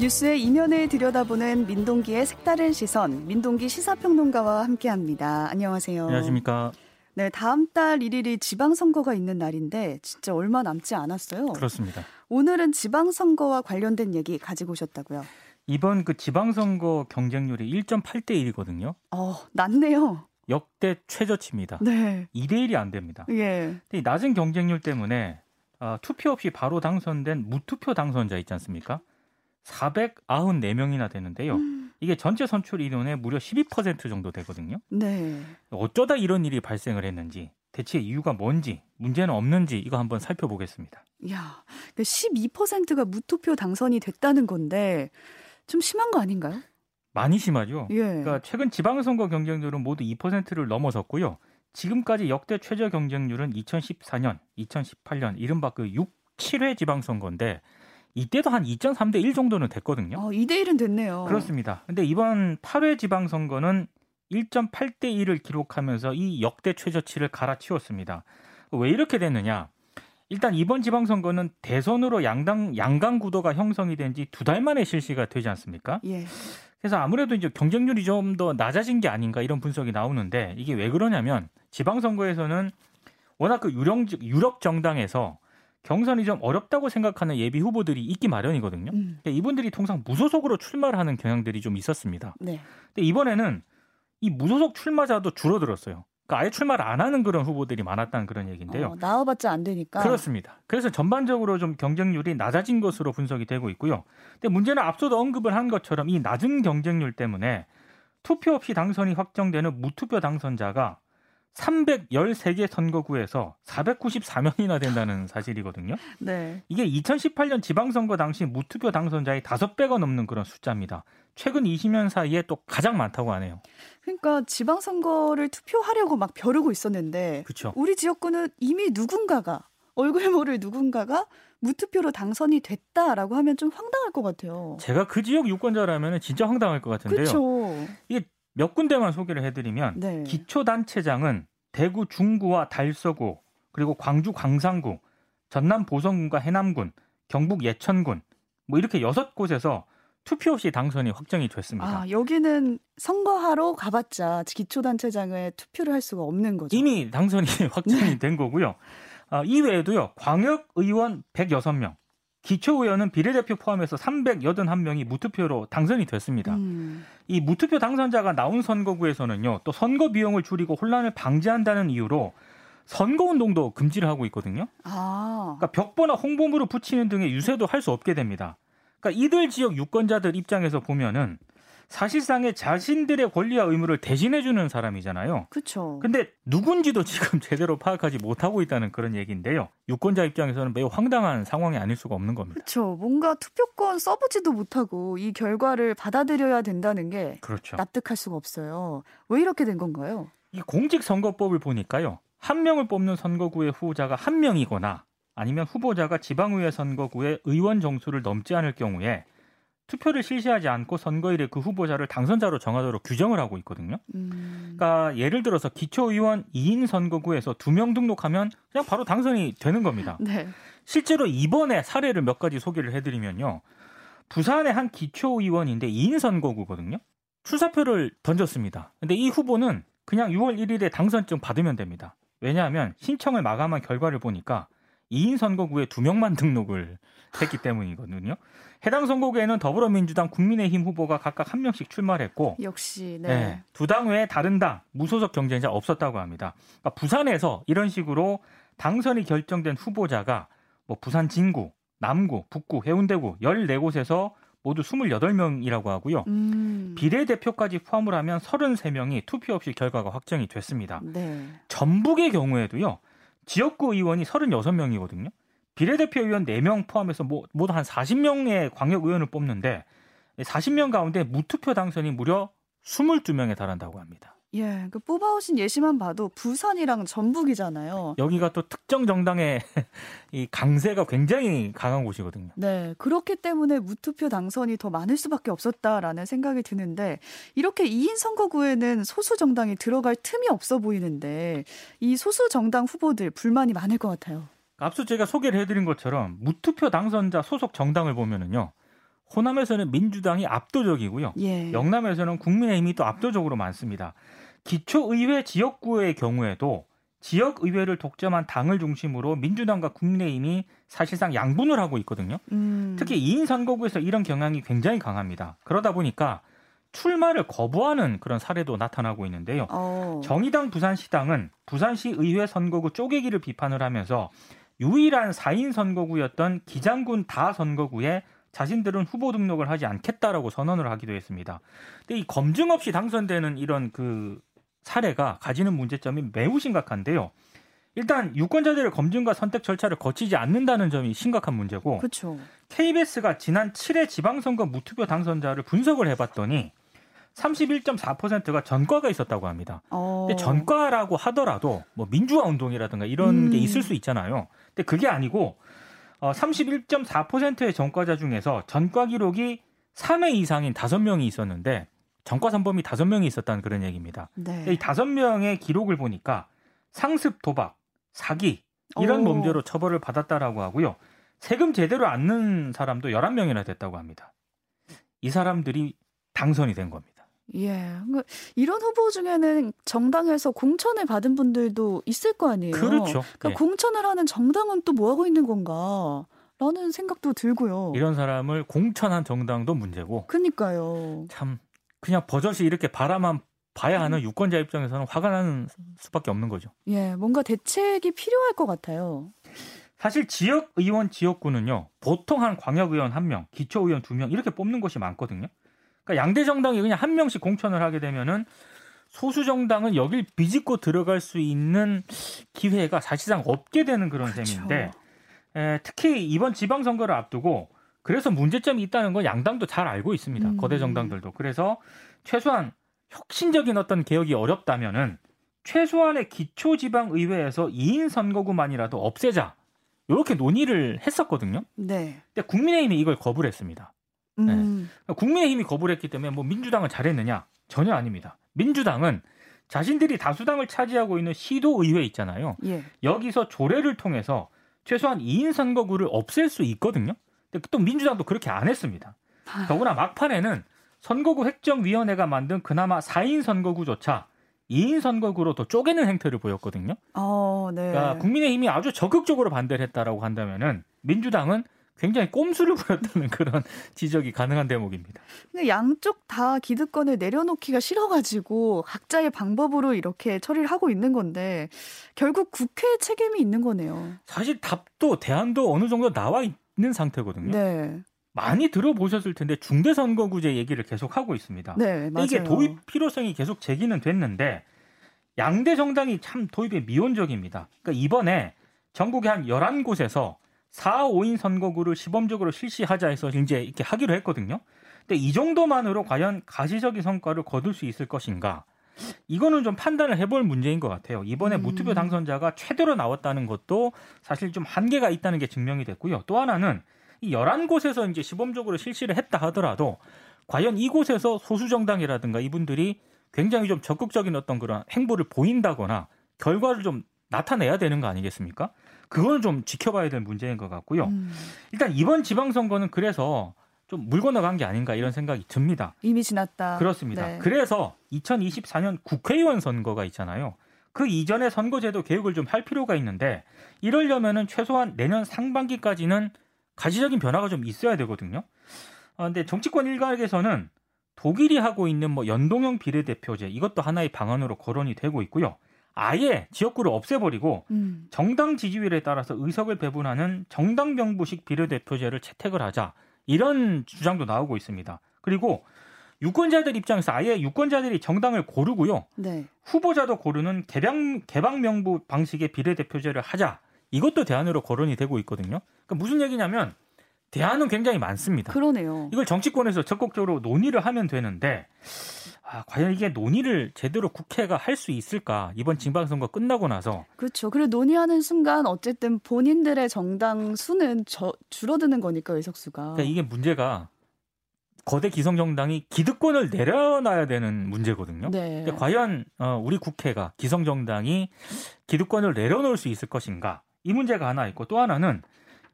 뉴스의 이면을 들여다보는 민동기의 색다른 시선, 민동기 시사평론가와 함께합니다. 안녕하세요. 안녕하십니까. 네, 다음 달 1일이 지방선거가 있는 날인데 진짜 얼마 남지 않았어요. 그렇습니다. 오늘은 지방선거와 관련된 얘기 가지고 오셨다고요. 이번 그 지방선거 경쟁률이 1.8대 1이거든요. 낮네요. 역대 최저치입니다. 네. 2대 1이 안 됩니다. 예. 근데 이 낮은 경쟁률 때문에 투표 없이 바로 당선된 무투표 당선자 있지 않습니까? 494명이나 되는데요. 이게 전체 선출 인원의 무려 12% 정도 되거든요. 네. 어쩌다 이런 일이 발생을 했는지, 대체 이유가 뭔지, 문제는 없는지 이거 한번 살펴보겠습니다. 이야, 12%가 무투표 당선이 됐다는 건데 좀 심한 거 아닌가요? 많이 심하죠. 예. 그러니까 최근 지방선거 경쟁률은 모두 2%를 넘어섰고요. 지금까지 역대 최저 경쟁률은 2014년, 2018년 이른바 그 6, 7회 지방선거인데 이때도 한 2.3대 1 정도는 됐거든요. 2대 1은 됐네요. 그렇습니다. 그런데 이번 8회 지방선거는 1.8대 1을 기록하면서 이 역대 최저치를 갈아치웠습니다. 왜 이렇게 됐느냐? 일단 이번 지방선거는 대선으로 양강 구도가 형성이 된 지 두 달 만에 실시가 되지 않습니까? 예. 그래서 아무래도 이제 경쟁률이 좀 더 낮아진 게 아닌가 이런 분석이 나오는데, 이게 왜 그러냐면 지방선거에서는 워낙 그 유력 정당에서 경선이 좀 어렵다고 생각하는 예비 후보들이 있기 마련이거든요. 근데 이분들이 통상 무소속으로 출마를 하는 경향들이 좀 있었습니다. 네. 근데 이번에는 이 무소속 출마자도 줄어들었어요. 그러니까 아예 출마를 안 하는 그런 후보들이 많았다는 그런 얘기인데요. 나와봤자 안 되니까. 그렇습니다. 그래서 전반적으로 좀 경쟁률이 낮아진 것으로 분석이 되고 있고요. 근데 문제는 앞서도 언급을 한 것처럼 이 낮은 경쟁률 때문에 투표 없이 당선이 확정되는 무투표 당선자가 313개 선거구에서 494명이나 된다는 사실이거든요. 네. 이게 2018년 지방선거 당시 무투표 당선자의 5배가 넘는 그런 숫자입니다. 최근 20년 사이에 또 가장 많다고 하네요. 그러니까 지방선거를 투표하려고 막 벼르고 있었는데, 그쵸. 우리 지역구는 이미 누군가가, 얼굴 모를 누군가가 무투표로 당선이 됐다라고 하면 좀 황당할 것 같아요. 제가 그 지역 유권자라면 진짜 황당할 것 같은데요. 그렇죠. 이게 몇 군데만 소개를 해드리면, 네. 기초단체장은 대구 중구와 달서구, 그리고 광주 광산구, 전남 보성군과 해남군, 경북 예천군 뭐 이렇게 6곳에서 투표 없이 당선이 확정이 됐습니다. 여기는 선거하러 가봤자 기초단체장에 투표를 할 수가 없는 거죠. 이미 당선이 확정이 된 거고요. 이외에도요, 광역의원 106명, 기초의원은 비례대표 포함해서 381명이 무투표로 당선이 됐습니다. 이 무투표 당선자가 나온 선거구에서는요, 또 선거 비용을 줄이고 혼란을 방지한다는 이유로 선거운동도 금지를 하고 있거든요. 그러니까 벽보나 홍보물을 붙이는 등의 유세도 할 수 없게 됩니다. 그러니까 이들 지역 유권자들 입장에서 보면은 사실상의 자신들의 권리와 의무를 대신해주는 사람이잖아요. 그렇죠. 근데 누군지도 지금 제대로 파악하지 못하고 있다는 그런 얘기인데요. 유권자 입장에서는 매우 황당한 상황이 아닐 수가 없는 겁니다. 그렇죠. 뭔가 투표권 써보지도 못하고 이 결과를 받아들여야 된다는 게, 그렇죠. 납득할 수가 없어요. 왜 이렇게 된 건가요? 이 공직선거법을 보니까요, 한 명을 뽑는 선거구의 후보자가 한 명이거나 아니면 후보자가 지방의회 선거구의 의원 정수를 넘지 않을 경우에 투표를 실시하지 않고 선거일에 그 후보자를 당선자로 정하도록 규정을 하고 있거든요. 그러니까 예를 들어서 기초의원 2인 선거구에서 2명 등록하면 그냥 바로 당선이 되는 겁니다. 네. 실제로 이번에 사례를 몇 가지 소개를 해드리면요. 부산의 한 기초의원인데 2인 선거구거든요. 출사표를 던졌습니다. 그런데 이 후보는 그냥 6월 1일에 당선증 받으면 됩니다. 왜냐하면 신청을 마감한 결과를 보니까 2인 선거구에 2명만 등록을 했기 때문이거든요. 해당 선거구에는 더불어민주당, 국민의힘 후보가 각각 1명씩 출마했고, 역시 네. 두 당 외에 다른 당, 무소속 경쟁자 없었다고 합니다. 그러니까 부산에서 이런 식으로 당선이 결정된 후보자가 뭐 부산 진구, 남구, 북구, 해운대구 14곳에서 모두 28명이라고 하고요. 비례대표까지 포함을 하면 33명이 투표 없이 결과가 확정이 됐습니다. 네. 전북의 경우에도요. 지역구 의원이 36명이거든요. 비례대표 의원 4명 포함해서 모두 한 40명의 광역의원을 뽑는데 40명 가운데 무투표 당선이 무려 22명에 달한다고 합니다. 예, 그 뽑아오신 예시만 봐도 부산이랑 전북이잖아요. 여기가 또 특정 정당의 이 강세가 굉장히 강한 곳이거든요. 네, 그렇기 때문에 무투표 당선이 더 많을 수밖에 없었다라는 생각이 드는데, 이렇게 2인 선거구에는 소수 정당이 들어갈 틈이 없어 보이는데 이 소수 정당 후보들 불만이 많을 것 같아요. 앞서 제가 소개를 해드린 것처럼 무투표 당선자 소속 정당을 보면은요, 호남에서는 민주당이 압도적이고요. 예. 영남에서는 국민의힘이 또 압도적으로 많습니다. 기초의회 지역구의 경우에도 지역의회를 독점한 당을 중심으로 민주당과 국민의힘이 사실상 양분을 하고 있거든요. 특히 2인 선거구에서 이런 경향이 굉장히 강합니다. 그러다 보니까 출마를 거부하는 그런 사례도 나타나고 있는데요. 정의당 부산시당은 부산시의회 선거구 쪼개기를 비판을 하면서 유일한 4인 선거구였던 기장군 다 선거구에 자신들은 후보 등록을 하지 않겠다라고 선언을 하기도 했습니다. 근데 이 검증 없이 당선되는 이런 그 사례가 가지는 문제점이 매우 심각한데요. 일단 유권자들의 검증과 선택 절차를 거치지 않는다는 점이 심각한 문제고, 그쵸. KBS가 지난 7회 지방선거 무투표 당선자를 분석을 해봤더니 31.4%가 전과가 있었다고 합니다. 근데 전과라고 하더라도 뭐 민주화 운동이라든가 이런 게 있을 수 있잖아요. 근데 그게 아니고 31.4%의 전과자 중에서 전과 기록이 3회 이상인 5명이 있었는데 전과 선범이 5명이 있었다는 그런 얘기입니다. 네. 이 5명의 기록을 보니까 상습 도박, 사기 이런 범죄로 처벌을 받았다라고 하고요. 세금 제대로 안 낸 사람도 11명이나 됐다고 합니다. 이 사람들이 당선이 된 겁니다. 예, 이런 후보 중에는 정당에서 공천을 받은 분들도 있을 거 아니에요. 그렇죠. 그러니까 예. 공천을 하는 정당은 또 뭐 하고 있는 건가? 라는 생각도 들고요. 이런 사람을 공천한 정당도 문제고. 그러니까요. 참 그냥 버젓이 이렇게 바라만 봐야 하는 유권자 입장에서는 화가 나는 수밖에 없는 거죠. 예, 뭔가 대책이 필요할 것 같아요. 사실 지역의원 지역구는요. 보통 한 광역의원 1명, 기초의원 2명 이렇게 뽑는 곳이 많거든요. 그러니까 양대 정당이 그냥 1명씩 공천을 하게 되면은 소수 정당은 여길 비집고 들어갈 수 있는 기회가 사실상 없게 되는 그런 그쵸. 셈인데 특히 이번 지방선거를 앞두고 그래서 문제점이 있다는 건 양당도 잘 알고 있습니다. 거대 정당들도. 그래서 최소한 혁신적인 어떤 개혁이 어렵다면은 최소한의 기초지방의회에서 2인 선거구만이라도 없애자. 이렇게 논의를 했었거든요. 네. 근데 국민의힘이 이걸 거부를 했습니다. 네. 국민의힘이 거부를 했기 때문에 뭐 민주당은 잘했느냐? 전혀 아닙니다. 민주당은 자신들이 다수당을 차지하고 있는 시도의회 있잖아요. 예. 여기서 조례를 통해서 최소한 2인 선거구를 없앨 수 있거든요. 근데 또 민주당도 그렇게 안 했습니다. 더구나 막판에는 선거구 획정위원회가 만든 그나마 4인 선거구조차 2인 선거구로 더 쪼개는 행태를 보였거든요. 네. 그러니까 국민의힘이 아주 적극적으로 반대를 했다라고 한다면은 민주당은 굉장히 꼼수를 부렸다는 그런 지적이 가능한 대목입니다. 근데 양쪽 다 기득권을 내려놓기가 싫어가지고 각자의 방법으로 이렇게 처리를 하고 있는 건데 결국 국회의 책임이 있는 거네요. 사실 답도 대안도 어느 정도 나와 있는 상태거든요. 네. 많이 들어보셨을 텐데 중대선거구제 얘기를 계속하고 있습니다. 네, 맞아요. 이게 도입 필요성이 계속 제기는 됐는데 양대 정당이 참 도입에 미온적입니다. 그러니까 이번에 전국의 한 11곳에서 4, 5인 선거구를 시범적으로 실시하자 해서 이제 이렇게 하기로 했거든요. 근데 이 정도만으로 과연 가시적인 성과를 거둘 수 있을 것인가? 이거는 좀 판단을 해볼 문제인 것 같아요. 이번에 무투표 당선자가 최대로 나왔다는 것도 사실 좀 한계가 있다는 게 증명이 됐고요. 또 하나는 이 11곳에서 이제 시범적으로 실시를 했다 하더라도 과연 이곳에서 소수정당이라든가 이분들이 굉장히 좀 적극적인 어떤 그런 행보를 보인다거나 결과를 좀 나타내야 되는 거 아니겠습니까? 그거는 좀 지켜봐야 될 문제인 것 같고요. 일단 이번 지방선거는 그래서 좀 물 건너간 게 아닌가 이런 생각이 듭니다. 이미 지났다. 그렇습니다. 네. 그래서 2024년 국회의원 선거가 있잖아요. 그 이전에 선거제도 개혁을 좀 할 필요가 있는데 이러려면은 최소한 내년 상반기까지는 가시적인 변화가 좀 있어야 되거든요. 그런데 정치권 일각에서는 독일이 하고 있는 뭐 연동형 비례대표제 이것도 하나의 방안으로 거론이 되고 있고요. 아예 지역구를 없애버리고 정당 지지율에 따라서 의석을 배분하는 정당명부식 비례대표제를 채택을 하자 이런 주장도 나오고 있습니다. 그리고 유권자들 입장에서 아예 유권자들이 정당을 고르고요. 네. 후보자도 고르는 개방명부 방식의 비례대표제를 하자. 이것도 대안으로 거론이 되고 있거든요. 그러니까 무슨 얘기냐면 대안은 굉장히 많습니다. 그러네요. 이걸 정치권에서 적극적으로 논의를 하면 되는데 과연 이게 논의를 제대로 국회가 할 수 있을까? 이번 지방선거 끝나고 나서. 그렇죠. 그리고 논의하는 순간 어쨌든 본인들의 정당 수는 줄어드는 거니까 의석수가. 그러니까 이게 문제가 거대 기성정당이 기득권을 내려놔야 되는 문제거든요. 네. 근데 과연 우리 국회가 기성정당이 기득권을 내려놓을 수 있을 것인가? 이 문제가 하나 있고 또 하나는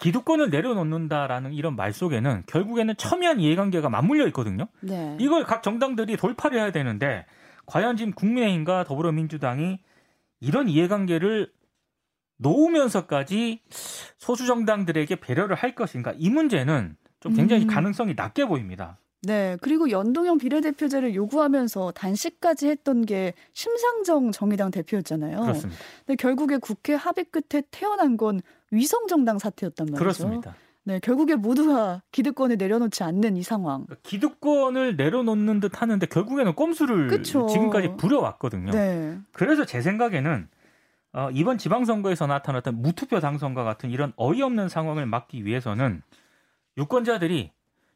기득권을 내려놓는다라는 이런 말 속에는 결국에는 첨예한 이해관계가 맞물려 있거든요. 네. 이걸 각 정당들이 돌파를 해야 되는데 과연 지금 국민의힘과 더불어민주당이 이런 이해관계를 놓으면서까지 소수 정당들에게 배려를 할 것인가, 이 문제는 좀 굉장히 가능성이 낮게 보입니다. 네, 그리고 연동형 비례대표제를 요구하면서 단식까지 했던 게 심상정 정의당 대표였잖아요. 그렇습니다. 근데 결국에 국회 합의 끝에 태어난 건 위성정당 사태였단 말이죠. 그렇습니다. 네, 결국에 모두가 기득권을 내려놓지 않는 이 상황. 기득권을 내려놓는 듯 하는데 결국에는 꼼수를 그쵸. 지금까지 부려왔거든요. 네. 그래서 제 생각에는 이번 지방선거에서 나타났던 무투표 당선과 같은 이런 어이없는 상황을 막기 위해서는 유권자들이,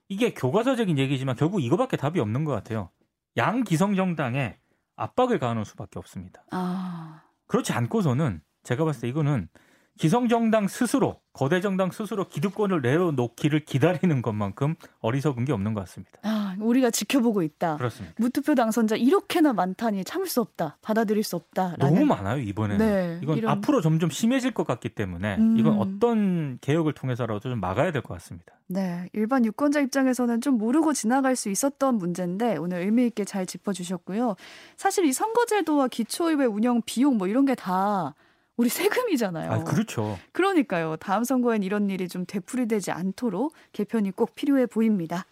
이게 교과서적인 얘기지만 결국 이거밖에 답이 없는 것 같아요. 양기성정당에 압박을 가하는 수밖에 없습니다. 아... 그렇지 않고서는 제가 봤을 때 이거는 기성정당 스스로, 거대정당 스스로 기득권을 내려놓기를 기다리는 것만큼 어리석은 게 없는 것 같습니다. 아, 우리가 지켜보고 있다. 그렇습니다. 무투표 당선자 이렇게나 많다니 참을 수 없다. 받아들일 수 없다. 너무 많아요, 이번에는. 네, 이건 이런... 앞으로 점점 심해질 것 같기 때문에 이건 어떤 개혁을 통해서라도 좀 막아야 될 것 같습니다. 네, 일반 유권자 입장에서는 좀 모르고 지나갈 수 있었던 문제인데 오늘 의미 있게 잘 짚어주셨고요. 사실 이 선거제도와 기초의회 운영 비용 뭐 이런 게 다 우리 세금이잖아요. 아, 그렇죠. 그러니까요. 다음 선거엔 이런 일이 좀 되풀이되지 않도록 개편이 꼭 필요해 보입니다.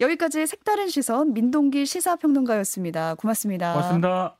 여기까지 색다른 시선 민동기 시사평론가였습니다. 고맙습니다. 고맙습니다.